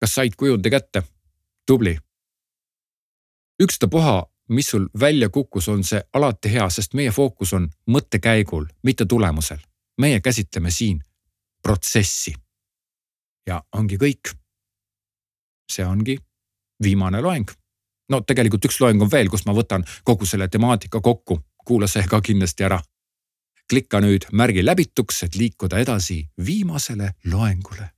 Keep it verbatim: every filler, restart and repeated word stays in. kas said kujunde kätte? Tubli! Ükstapuha, mis sul välja kukkus, on see alati hea, sest meie fookus on mõttekäigul, mitte tulemusel. Meie käsitleme siin protsessi. Ja ongi kõik. See ongi viimane loeng. No tegelikult üks loeng on veel, kus ma võtan kogu selle temaatika kokku. Kuula see ka kindlasti ära. Klikka nüüd märgi läbituks, et liikuda edasi viimasele loengule.